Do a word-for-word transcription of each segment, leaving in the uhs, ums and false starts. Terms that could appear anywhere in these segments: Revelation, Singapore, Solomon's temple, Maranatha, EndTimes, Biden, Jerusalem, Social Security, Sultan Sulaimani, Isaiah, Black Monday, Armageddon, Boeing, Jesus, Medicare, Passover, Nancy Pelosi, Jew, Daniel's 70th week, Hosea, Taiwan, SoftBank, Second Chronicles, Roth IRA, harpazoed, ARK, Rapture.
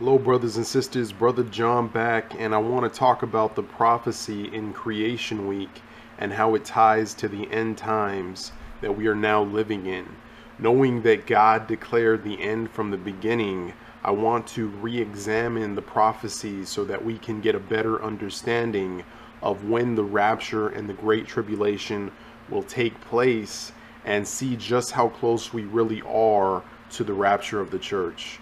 Hello brothers and sisters, Brother John back, and I want to talk about the prophecy in Creation Week and how it ties to the end times that we are now living in. Knowing that God declared the end from the beginning, I want to re-examine the prophecy so that we can get a better understanding of when the rapture and the Great Tribulation will take place and see just how close we really are to the rapture of the church.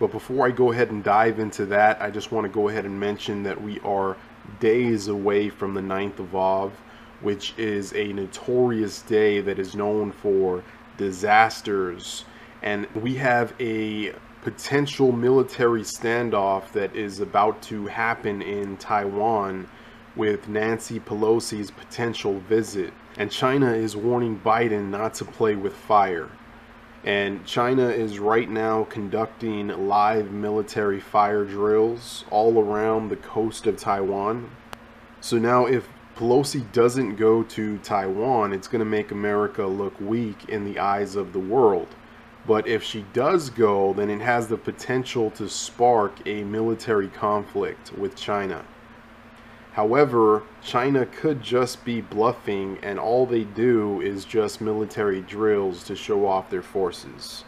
But before I go ahead and dive into that, I just want to go ahead and mention that we are days away from the ninth of Av, which is a notorious day that is known for disasters. And we have a potential military standoff that is about to happen in Taiwan with Nancy Pelosi's potential visit. And China is warning Biden not to play with fire. And China is right now conducting live military fire drills all around the coast of Taiwan. So now if Pelosi doesn't go to Taiwan, it's going to make America look weak in the eyes of the world. But if she does go, then it has the potential to spark a military conflict with China. However, China could just be bluffing, and all they do is just military drills to show off their forces.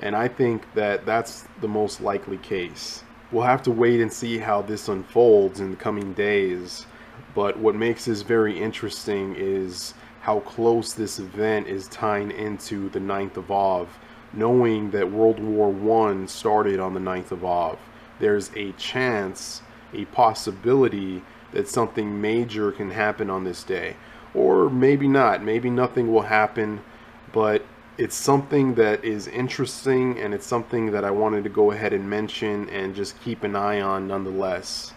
And I think that that's the most likely case. We'll have to wait and see how this unfolds in the coming days. But what makes this very interesting is how close this event is tying into the ninth of Av, knowing that World War One started on the ninth of Av. There's a chance, a possibility, that something major can happen on this day. Or maybe not, maybe nothing will happen, but it's something that is interesting, and it's something that I wanted to go ahead and mention and just keep an eye on nonetheless.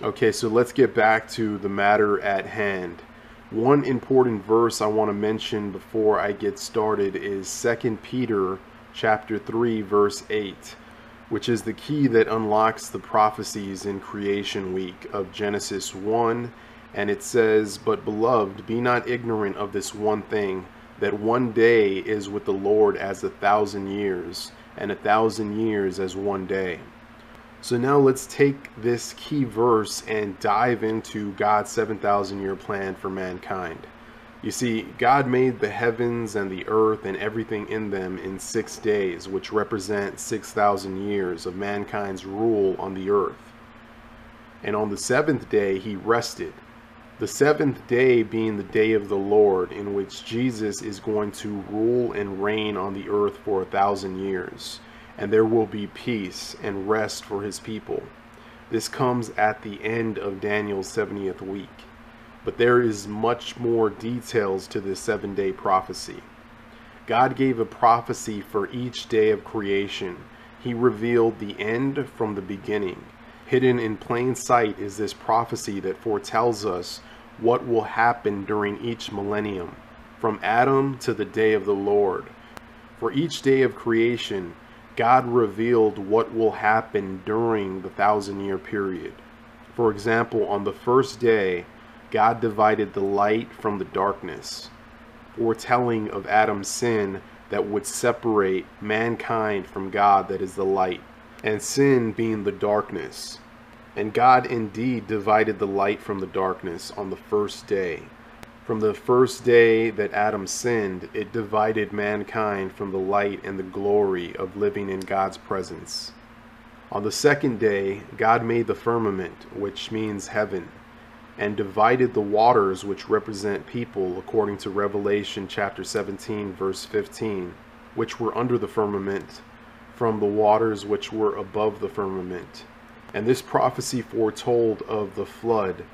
Okay, so let's get back to the matter at hand. One important verse I want to mention before I get started is Second Peter chapter three verse eight. Which is the key that unlocks the prophecies in Creation Week of Genesis one, and it says, "But beloved, be not ignorant of this one thing, that one day is with the Lord as a thousand years, and a thousand years as one day." So now let's take this key verse and dive into God's seven thousand year plan for mankind. You see, God made the heavens and the earth and everything in them in six days, which represent six thousand years of mankind's rule on the earth. And on the seventh day, he rested. The seventh day being the day of the Lord, in which Jesus is going to rule and reign on the earth for a thousand years. And there will be peace and rest for his people. This comes at the end of Daniel's seventieth week. But there is much more details to this seven-day prophecy. God gave a prophecy for each day of creation. He revealed the end from the beginning. Hidden in plain sight is this prophecy that foretells us what will happen during each millennium, from Adam to the day of the Lord. For each day of creation, God revealed what will happen during the thousand-year period. For example, on the first day, God divided the light from the darkness, foretelling of Adam's sin that would separate mankind from God, that is the light, and sin being the darkness. And God indeed divided the light from the darkness on the first day. From the first day that Adam sinned, it divided mankind from the light and the glory of living in God's presence. On the second day, God made the firmament, which means heaven, and divided the waters, which represent people, according to Revelation chapter seventeen verse fifteen, which were under the firmament, from the waters which were above the firmament. And this prophecy foretold of the flood.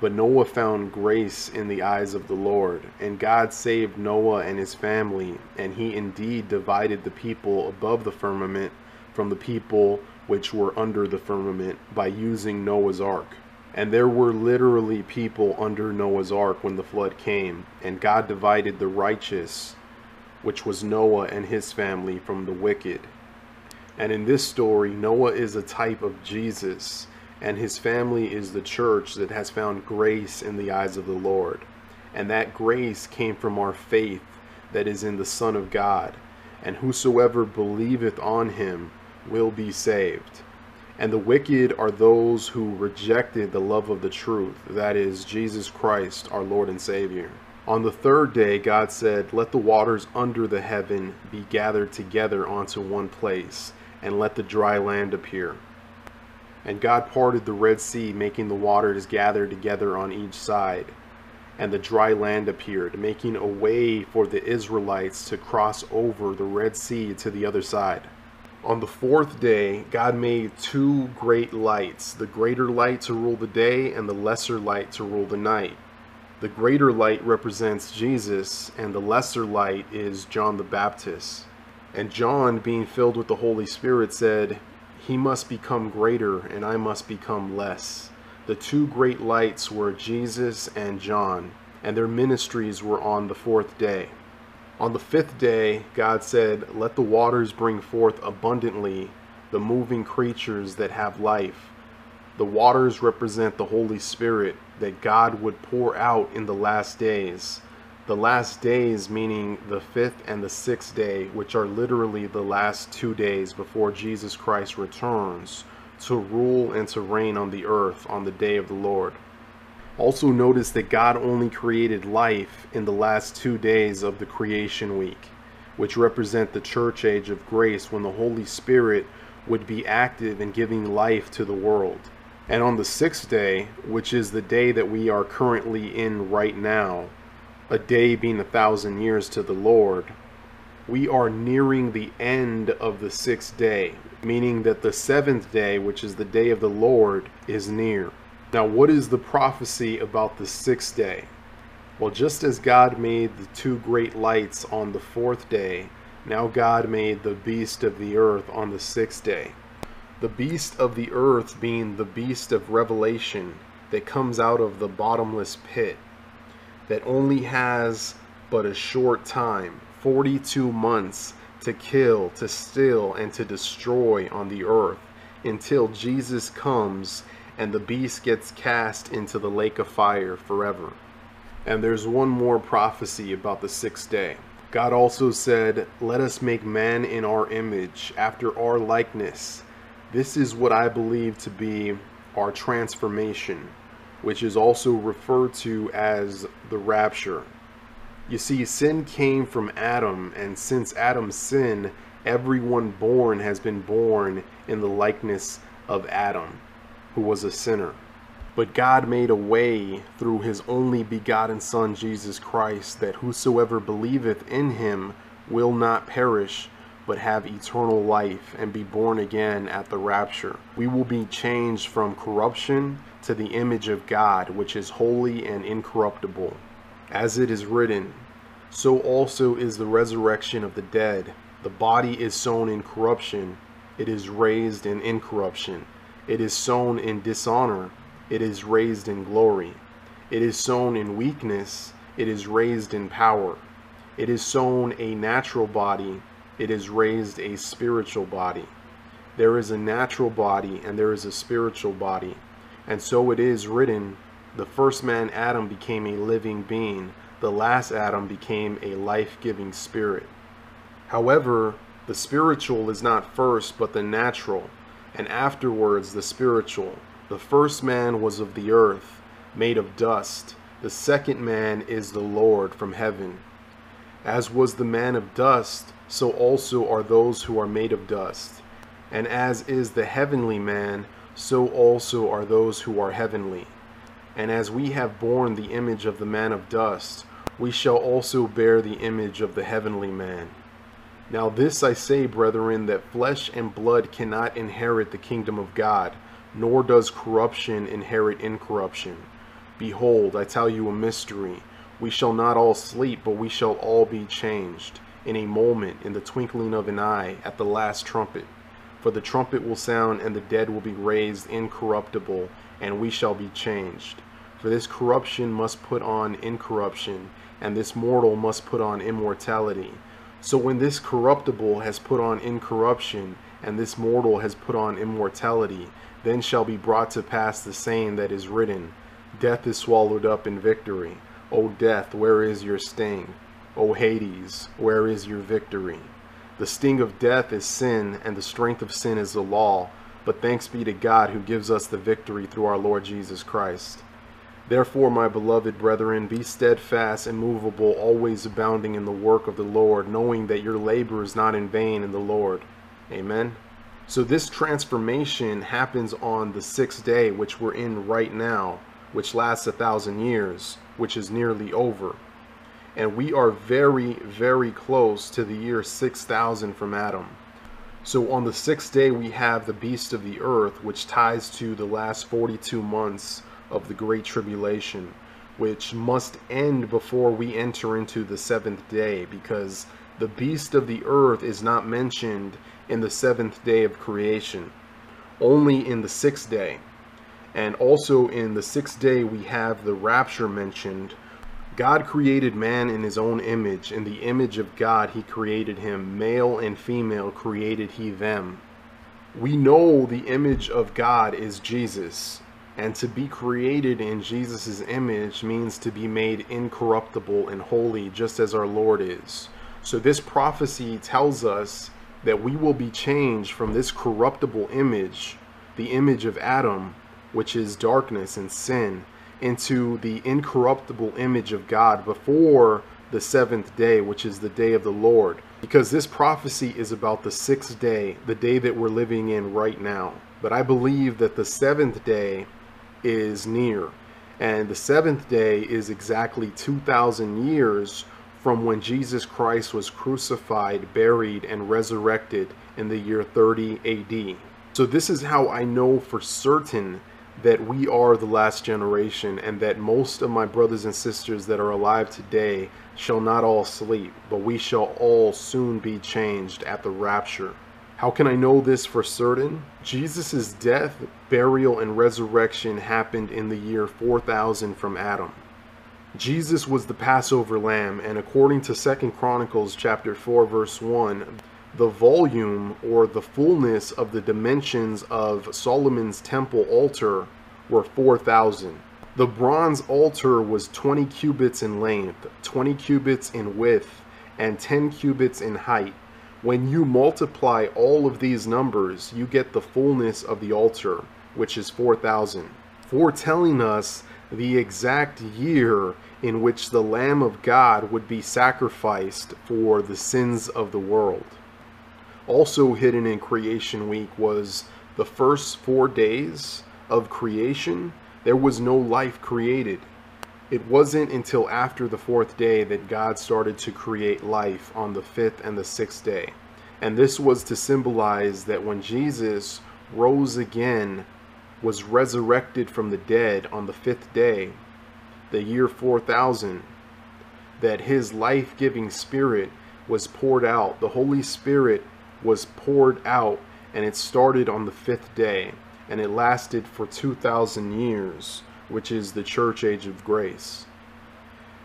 But Noah found grace in the eyes of the Lord, and God saved Noah and his family, and he indeed divided the people above the firmament from the people which were under the firmament by using Noah's ark. And there were literally people under Noah's ark when the flood came, and God divided the righteous, which was Noah and his family, from the wicked. And in this story, Noah is a type of Jesus, and his family is the church that has found grace in the eyes of the Lord. And that grace came from our faith that is in the Son of God, and whosoever believeth on him will be saved. And the wicked are those who rejected the love of the truth, that is, Jesus Christ, our Lord and Savior. On the third day, God said, let the waters under the heaven be gathered together onto one place, and let the dry land appear. And God parted the Red Sea, making the waters gather together on each side. And the dry land appeared, making a way for the Israelites to cross over the Red Sea to the other side. On the fourth day, God made two great lights, the greater light to rule the day and the lesser light to rule the night. The greater light represents Jesus, and the lesser light is John the Baptist. And John, being filled with the Holy Spirit, said, "He must become greater, and I must become less." The two great lights were Jesus and John, and their ministries were on the fourth day. On the fifth day, God said, let the waters bring forth abundantly the moving creatures that have life. The waters represent the Holy Spirit that God would pour out in the last days. The last days meaning the fifth and the sixth day, which are literally the last two days before Jesus Christ returns to rule and to reign on the earth on the day of the Lord. Also notice that God only created life in the last two days of the creation week, which represent the church age of grace when the Holy Spirit would be active in giving life to the world. And on the sixth day, which is the day that we are currently in right now, a day being a thousand years to the Lord, we are nearing the end of the sixth day, meaning that the seventh day, which is the day of the Lord, is near. Now, what is the prophecy about the sixth day? Well, just as God made the two great lights on the fourth day, now God made the beast of the earth on the sixth day. The beast of the earth being the beast of Revelation that comes out of the bottomless pit, that only has but a short time, forty-two months, to kill, to steal, and to destroy on the earth until Jesus comes and the beast gets cast into the lake of fire forever. And there's one more prophecy about the sixth day. God also said, let us make man in our image, after our likeness. This is what I believe to be our transformation, which is also referred to as the rapture. You see, sin came from Adam, and since Adam's sin, everyone born has been born in the likeness of Adam, who was a sinner. But God made a way through his only begotten Son, Jesus Christ, that whosoever believeth in him will not perish, but have eternal life and be born again at the rapture. We will be changed from corruption to the image of God, which is holy and incorruptible. As it is written, so also is the resurrection of the dead. The body is sown in corruption, it is raised in incorruption. It is sown in dishonor, it is raised in glory. It is sown in weakness, it is raised in power. It is sown a natural body, it is raised a spiritual body. There is a natural body and there is a spiritual body. And so it is written, the first man Adam became a living being, the last Adam became a life-giving spirit. However, the spiritual is not first but the natural, and afterwards the spiritual. The first man was of the earth, made of dust. The second man is the Lord from heaven. As was the man of dust, so also are those who are made of dust. And as is the heavenly man, so also are those who are heavenly. And as we have borne the image of the man of dust, we shall also bear the image of the heavenly man. Now this I say, brethren, that flesh and blood cannot inherit the kingdom of God, nor does corruption inherit incorruption. Behold, I tell you a mystery. We shall not all sleep, but we shall all be changed, in a moment, in the twinkling of an eye, at the last trumpet. For the trumpet will sound, and the dead will be raised incorruptible, and we shall be changed. For this corruption must put on incorruption, and this mortal must put on immortality. So when this corruptible has put on incorruption, and this mortal has put on immortality, then shall be brought to pass the saying that is written, death is swallowed up in victory. O death, where is your sting? O Hades, where is your victory? The sting of death is sin, and the strength of sin is the law. But thanks be to God who gives us the victory through our Lord Jesus Christ. Therefore, my beloved brethren, be steadfast, immovable, always abounding in the work of the Lord, knowing that your labor is not in vain in the Lord. Amen. So this transformation happens on the sixth day, which we're in right now, which lasts a thousand years, which is nearly over. And we are very, very close to the year six thousand from Adam. So on the sixth day, we have the beast of the earth, which ties to the last forty-two months of the Great Tribulation, which must end before we enter into the seventh day, because the beast of the earth is not mentioned in the seventh day of creation, only in the sixth day. And also in the sixth day, we have the rapture mentioned. God created man in his own image. In the image of God, he created him. Male and female created he them. We know the image of God is Jesus. And to be created in Jesus' image means to be made incorruptible and holy, just as our Lord is. So this prophecy tells us that we will be changed from this corruptible image, the image of Adam, which is darkness and sin, into the incorruptible image of God before the seventh day, which is the day of the Lord, because this prophecy is about the sixth day, the day that we're living in right now. But I believe that the seventh day is near, and the seventh day is exactly two thousand years from when Jesus Christ was crucified, buried, and resurrected in the year thirty A D. So this is how I know for certain that we are the last generation, and that most of my brothers and sisters that are alive today shall not all sleep, but we shall all soon be changed at the rapture. How can I know this for certain? Jesus' death, burial, and resurrection happened in the year four thousand from Adam. Jesus was the Passover lamb, and according to Second Chronicles chapter four, verse one, the volume or the fullness of the dimensions of Solomon's temple altar were four thousand. The bronze altar was twenty cubits in length, twenty cubits in width, and ten cubits in height. When you multiply all of these numbers, you get the fullness of the altar, which is four thousand, foretelling us the exact year in which the Lamb of God would be sacrificed for the sins of the world. Also hidden in creation week was the first four days of creation. There was no life created. It wasn't until after the fourth day that God started to create life on the fifth and the sixth day. And this was to symbolize that when Jesus rose again, was resurrected from the dead on the fifth day, the year four thousand, that his life-giving spirit was poured out. The Holy Spirit was poured out, and it started on the fifth day, and it lasted for two thousand years, which is the church age of grace.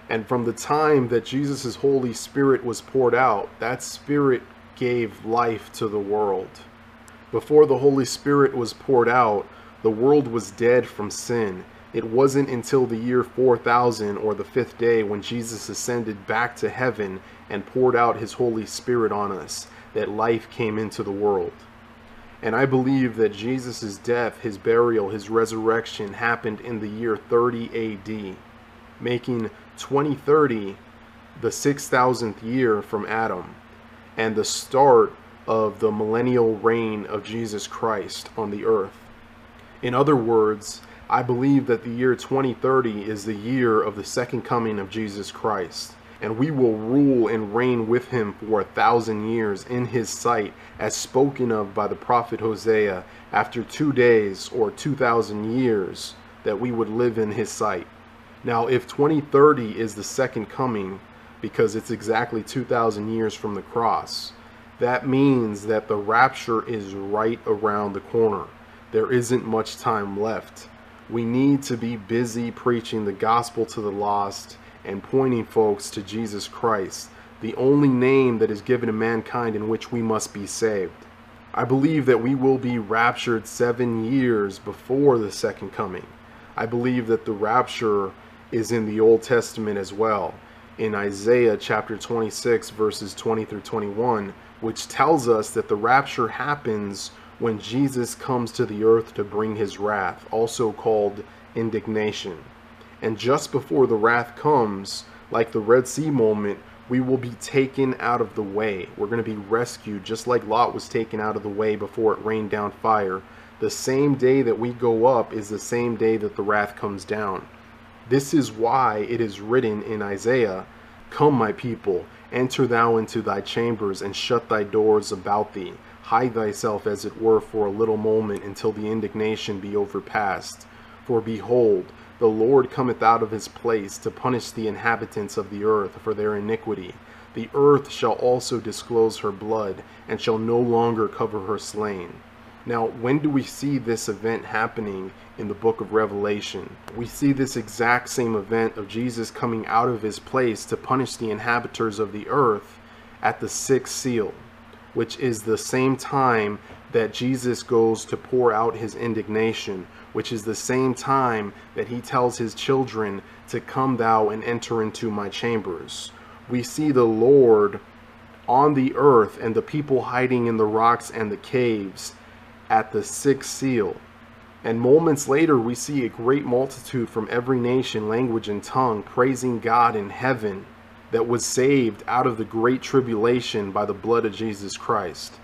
And from the time that Jesus' Holy Spirit was poured out, that Spirit gave life to the world. Before the Holy Spirit was poured out, the world was dead from sin. It wasn't until the year four thousand or the fifth day when Jesus ascended back to heaven and poured out his Holy Spirit on us that life came into the world. And I believe that Jesus' death, his burial, his resurrection happened in the year thirty A D, making twenty thirty the six thousandth year from Adam and the start of the millennial reign of Jesus Christ on the earth. In other words, I believe that the year twenty thirty is the year of the second coming of Jesus Christ. And we will rule and reign with him for a thousand years in his sight, as spoken of by the prophet Hosea, after two days or two thousand years that we would live in his sight. Now, if twenty thirty is the second coming, because it's exactly two thousand years from the cross, that means that the rapture is right around the corner. There isn't much time left. We need to be busy preaching the gospel to the lost and pointing folks to Jesus Christ, the only name that is given to mankind in which we must be saved. I believe that we will be raptured seven years before the second coming. I believe that the rapture is in the Old Testament as well, in Isaiah chapter twenty-six, verses twenty through twenty-one, which tells us that the rapture happens when Jesus comes to the earth to bring his wrath, also called indignation. And just before the wrath comes, like the Red Sea moment, we will be taken out of the way. We're going to be rescued, just like Lot was taken out of the way before it rained down fire. The same day that we go up is the same day that the wrath comes down. This is why it is written in Isaiah, "Come, my people, enter thou into thy chambers, and shut thy doors about thee. Hide thyself, as it were, for a little moment, until the indignation be overpast. For behold, the Lord cometh out of his place to punish the inhabitants of the earth for their iniquity. The earth shall also disclose her blood, and shall no longer cover her slain." Now, when do we see this event happening in the book of Revelation? We see this exact same event of Jesus coming out of his place to punish the inhabitants of the earth at the sixth seal, which is the same time that Jesus goes to pour out his indignation, which is the same time that he tells his children to come thou and enter into my chambers. We see the Lord on the earth and the people hiding in the rocks and the caves at the sixth seal. And moments later, we see a great multitude from every nation, language, and tongue praising God in heaven that was saved out of the great tribulation by the blood of Jesus Christ.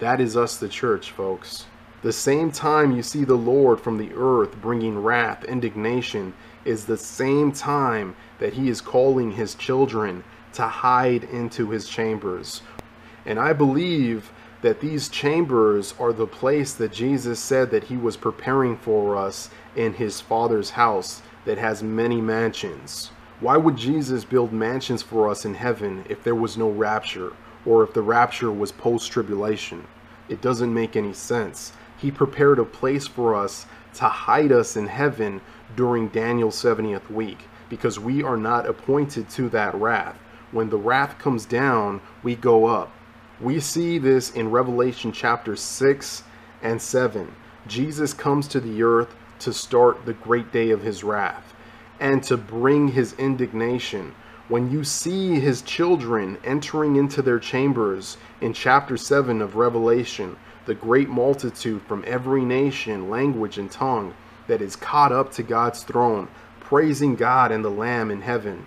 That is us, the church, folks. The same time you see the Lord from the earth bringing wrath, indignation, is the same time that he is calling his children to hide into his chambers. And I believe that these chambers are the place that Jesus said that he was preparing for us in his Father's house that has many mansions. Why would Jesus build mansions for us in heaven if there was no rapture, or if the rapture was post-tribulation? It doesn't make any sense. He prepared a place for us to hide us in heaven during Daniel's seventieth week, because we are not appointed to that wrath. When the wrath comes down, we go up. We see this in Revelation chapter six and seven. Jesus comes to the earth to start the great day of his wrath and to bring his indignation. When you see his children entering into their chambers in chapter seven of Revelation, the great multitude from every nation, language, and tongue that is caught up to God's throne, praising God and the Lamb in heaven.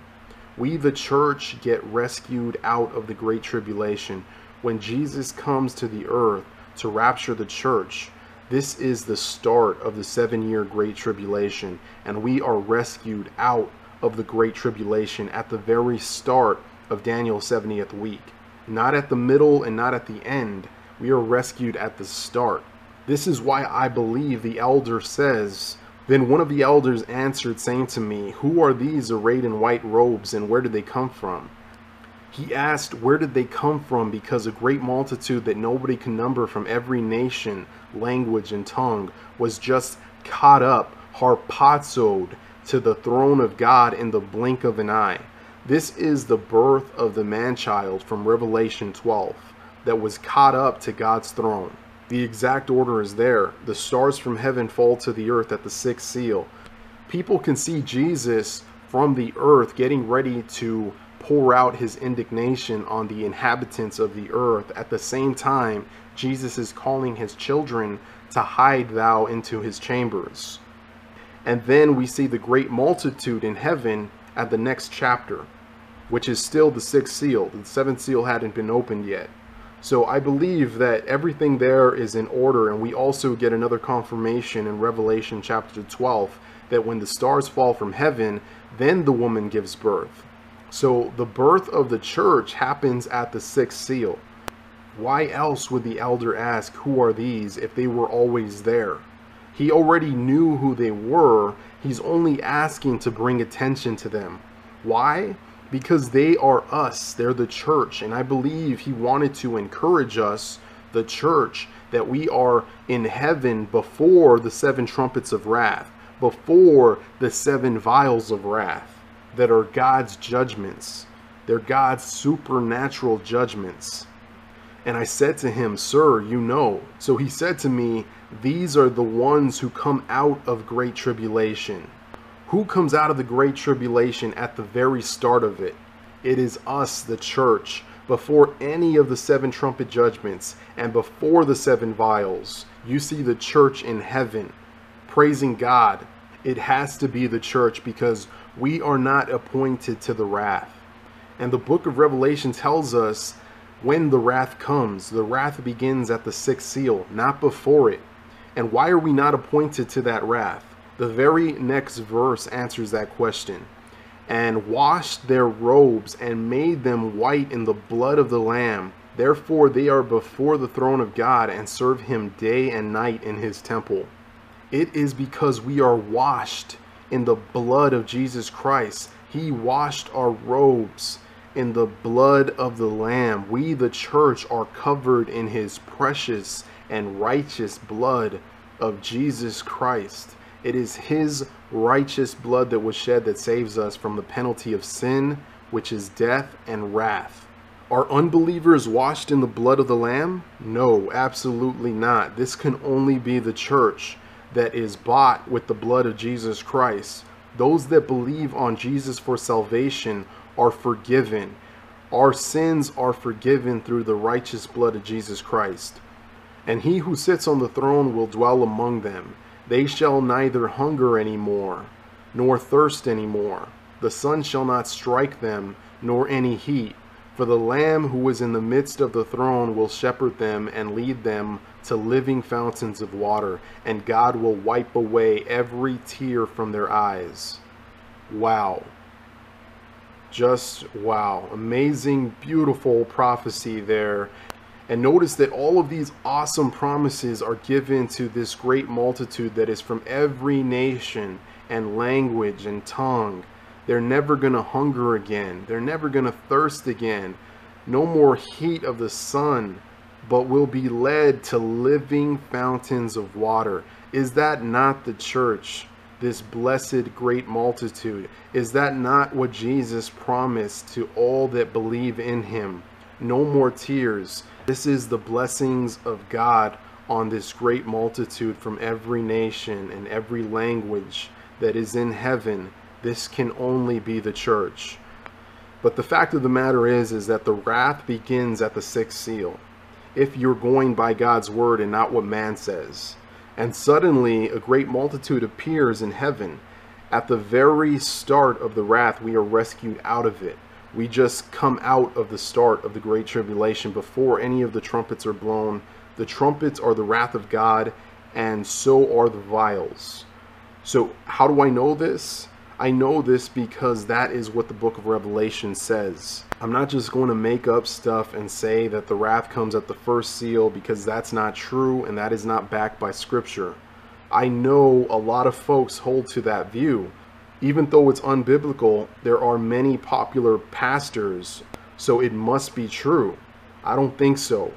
We, the church, get rescued out of the great tribulation. When Jesus comes to the earth to rapture the church, this is the start of the seven-year great tribulation, and we are rescued out of the great tribulation at the very start of Daniel's seventieth week. Not at the middle and not at the end. We are rescued at the start. This is why I believe the elder says, "Then one of the elders answered, saying to me, Who are these arrayed in white robes, and where did they come from?" He asked, where did they come from? Because a great multitude that nobody can number from every nation, language, and tongue was just caught up, harpazoed, to the throne of God in the blink of an eye. This is the birth of the man-child from Revelation twelve that was caught up to God's throne. The exact order is there. The stars from heaven fall to the earth at the sixth seal. People can see Jesus from the earth getting ready to pour out his indignation on the inhabitants of the earth. At the same time, Jesus is calling his children to hide thou into his chambers. And then we see the great multitude in heaven at the next chapter, which is still the sixth seal. The seventh seal hadn't been opened yet. So I believe that everything there is in order, and we also get another confirmation in Revelation chapter twelve that when the stars fall from heaven, then the woman gives birth. So the birth of the church happens at the sixth seal. Why else would the elder ask, who are these, if they were always there? He already knew who they were. He's only asking to bring attention to them. Why? Because they are us. They're the church. And I believe he wanted to encourage us, the church, that we are in heaven before the seven trumpets of wrath, before the seven vials of wrath, that are God's judgments. They're God's supernatural judgments. And I said to him, Sir, you know. So he said to me, These are the ones who come out of great tribulation. Who comes out of the great tribulation at the very start of it? It is us, the church, before any of the seven trumpet judgments and before the seven vials, you see the church in heaven praising God. It has to be the church, because we are not appointed to the wrath. And the book of Revelation tells us when the wrath comes. The wrath begins at the sixth seal, not before it. And why are we not appointed to that wrath? The very next verse answers that question. And washed their robes and made them white in the blood of the Lamb. Therefore they are before the throne of God and serve him day and night in his temple. It is because we are washed in the blood of Jesus Christ. He washed our robes in the blood of the Lamb. We, the church, are covered in his precious and righteous blood of Jesus Christ. It is his righteous blood that was shed that saves us from the penalty of sin, which is death and wrath. Are unbelievers washed in the blood of the Lamb? No, absolutely not. This can only be the church that is bought with the blood of Jesus Christ. Those that believe on Jesus for salvation are forgiven. Our sins are forgiven through the righteous blood of Jesus Christ. And he who sits on the throne will dwell among them. They shall neither hunger any more, nor thirst any more. The sun shall not strike them, nor any heat. For the Lamb who is in the midst of the throne will shepherd them and lead them to living fountains of water, and God will wipe away every tear from their eyes. Wow. Just wow. Amazing, beautiful prophecy there. And notice that all of these awesome promises are given to this great multitude that is from every nation and language and tongue. They're never going to hunger again. They're never going to thirst again. No more heat of the sun, but will be led to living fountains of water. Is that not the church? This blessed great multitude. Is that not what Jesus promised to all that believe in him? No more tears. This is the blessings of God on this great multitude from every nation and every language that is in heaven. This can only be the church. But the fact of the matter is, is that the wrath begins at the sixth seal, if you're going by God's word and not what man says. And suddenly a great multitude appears in heaven. At the very start of the wrath, we are rescued out of it. We just come out of the start of the Great Tribulation before any of the trumpets are blown. The trumpets are the wrath of God, and so are the vials. So how do I know this? I know this because that is what the book of Revelation says. I'm not just going to make up stuff and say that the wrath comes at the first seal, because that's not true and that is not backed by scripture. I know a lot of folks hold to that view. Even though it's unbiblical, there are many popular pastors, so it must be true. I don't think so.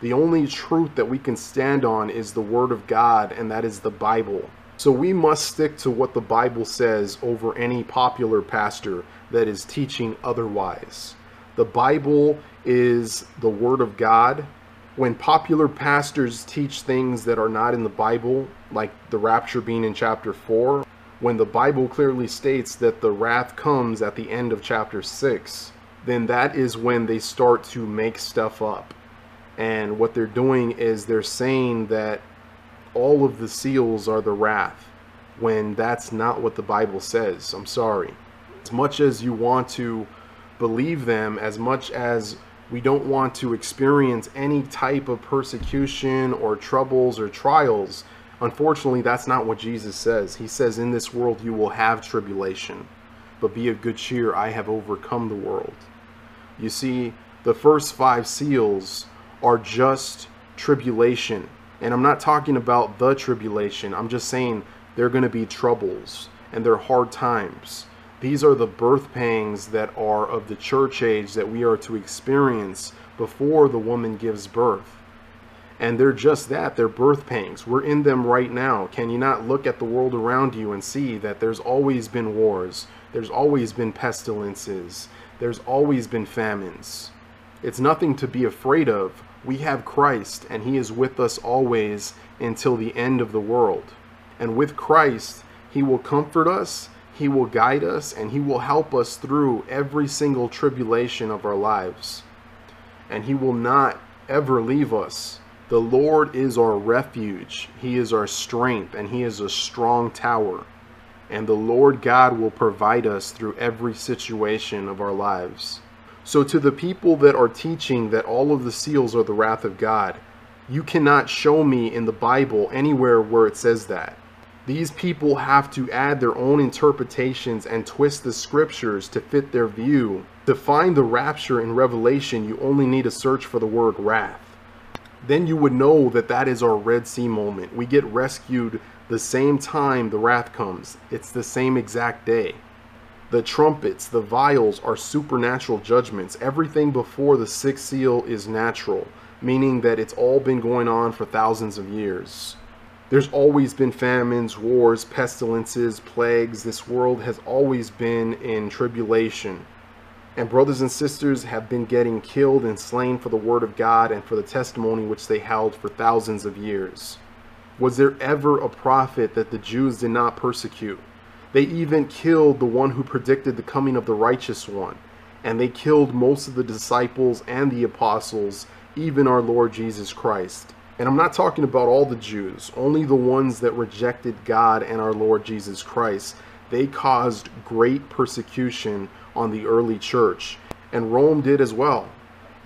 The only truth that we can stand on is the Word of God, and that is the Bible. So we must stick to what the Bible says over any popular pastor that is teaching otherwise. The Bible is the Word of God. When popular pastors teach things that are not in the Bible, like the rapture being in chapter four, when the Bible clearly states that the wrath comes at the end of chapter six, then that is when they start to make stuff up. And what they're doing is they're saying that all of the seals are the wrath, when that's not what the Bible says. I'm sorry. As much as you want to believe them, as much as we don't want to experience any type of persecution or troubles or trials, unfortunately, that's not what Jesus says. He says, in this world you will have tribulation, but be of good cheer, I have overcome the world. You see, the first five seals are just tribulation. And I'm not talking about the tribulation. I'm just saying there are going to be troubles and there are hard times. These are the birth pangs that are of the church age that we are to experience before the woman gives birth. And they're just that, they're birth pangs. We're in them right now. Can you not look at the world around you and see that there's always been wars? There's always been pestilences. There's always been famines. It's nothing to be afraid of. We have Christ, and he is with us always until the end of the world. And with Christ, he will comfort us, he will guide us, and he will help us through every single tribulation of our lives. and he will not ever leave us. The Lord is our refuge. He is our strength, and he is a strong tower. And the Lord God will provide us through every situation of our lives. So to the people that are teaching that all of the seals are the wrath of God, you cannot show me in the Bible anywhere where it says that. These people have to add their own interpretations and twist the scriptures to fit their view. To find the rapture in Revelation, you only need to search for the word wrath. Then you would know that that is our Red Sea moment. We get rescued the same time the wrath comes. It's the same exact day. The trumpets, the vials are supernatural judgments. Everything before the sixth seal is natural, meaning that it's all been going on for thousands of years. There's always been famines, wars, pestilences, plagues. This world has always been in tribulation. And brothers and sisters have been getting killed and slain for the word of God and for the testimony which they held for thousands of years. Was there ever a prophet that the Jews did not persecute? They even killed the one who predicted the coming of the righteous one. And they killed most of the disciples and the apostles, even our Lord Jesus Christ. And I'm not talking about all the Jews, only the ones that rejected God and our Lord Jesus Christ. They caused great persecution on the early church, and Rome did as well.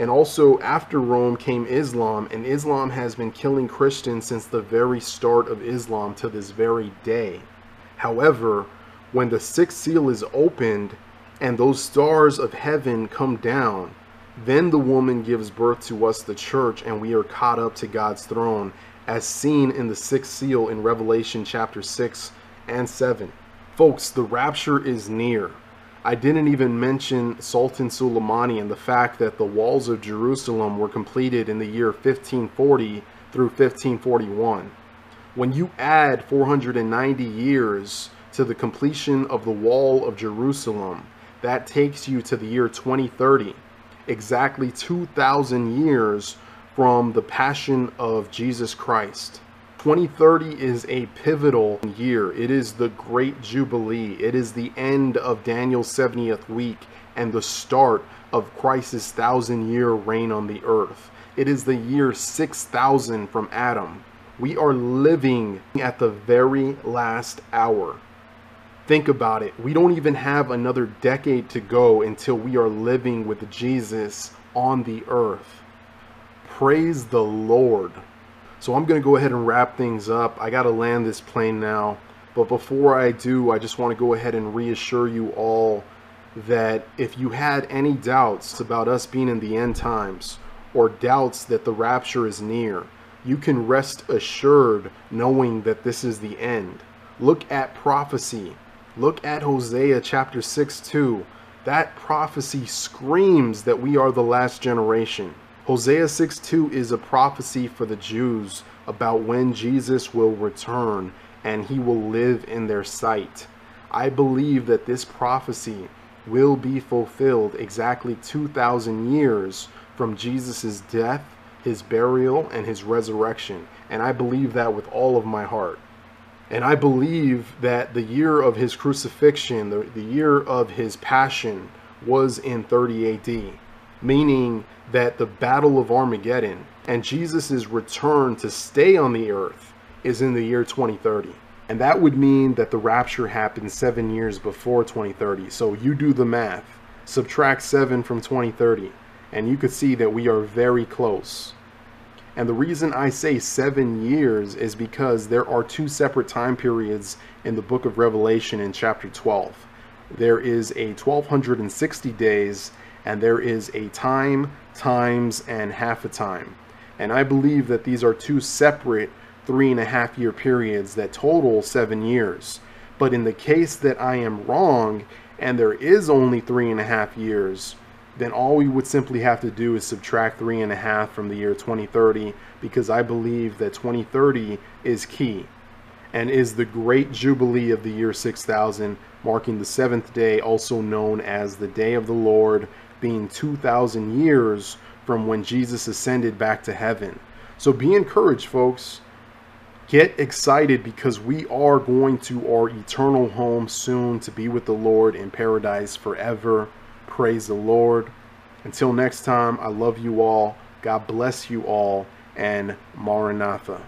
And also after Rome came Islam, and Islam has been killing Christians since the very start of Islam to this very day. However, when the sixth seal is opened and those stars of heaven come down, then the woman gives birth to us, the church, and we are caught up to God's throne, as seen in the sixth seal in Revelation chapter six and seven. Folks, the rapture is near. I didn't even mention Sultan Sulaimani and the fact that the walls of Jerusalem were completed in the year fifteen forty through fifteen forty-one. When you add four hundred ninety years to the completion of the wall of Jerusalem, that takes you to the year twenty thirty. Exactly two thousand years from the passion of Jesus Christ. twenty thirty is a pivotal year. It is the great jubilee. It is the end of Daniel's seventieth week and the start of Christ's thousand year reign on the earth. It is the year six thousand from Adam. We are living at the very last hour. Think about it. We don't even have another decade to go until we are living with Jesus on the earth. Praise the Lord. So I'm going to go ahead and wrap things up. I got to land this plane now. But before I do, I just want to go ahead and reassure you all that if you had any doubts about us being in the end times or doubts that the rapture is near, you can rest assured knowing that this is the end. Look at prophecy. Look at Hosea chapter six two. That prophecy screams that we are the last generation. Hosea six two is a prophecy for the Jews about when Jesus will return and he will live in their sight. I believe that this prophecy will be fulfilled exactly two thousand years from Jesus' death, his burial, and his resurrection. And I believe that with all of my heart. And I believe that the year of his crucifixion, the, the year of his passion, was in thirty A D, meaning that the battle of Armageddon and Jesus' return to stay on the earth is in the year twenty thirty. And that would mean that the rapture happened seven years before twenty thirty. So you do the math, subtract seven from twenty thirty, and you could see that we are very close. And the reason I say seven years is because there are two separate time periods in the book of Revelation in chapter twelve. There is a twelve sixty days, and there is a time, times, and half a time. And I believe that these are two separate three and a half year periods that total seven years. But in the case that I am wrong, and there is only three and a half years, then all we would simply have to do is subtract three and a half from the year twenty thirty, because I believe that twenty thirty is key and is the great jubilee of the year six thousand, marking the seventh day, also known as the day of the Lord, being two thousand years from when Jesus ascended back to heaven. So be encouraged, folks. Get excited, because we are going to our eternal home soon to be with the Lord in paradise forever. Praise the Lord. Until next time, I love you all. God bless you all, and Maranatha.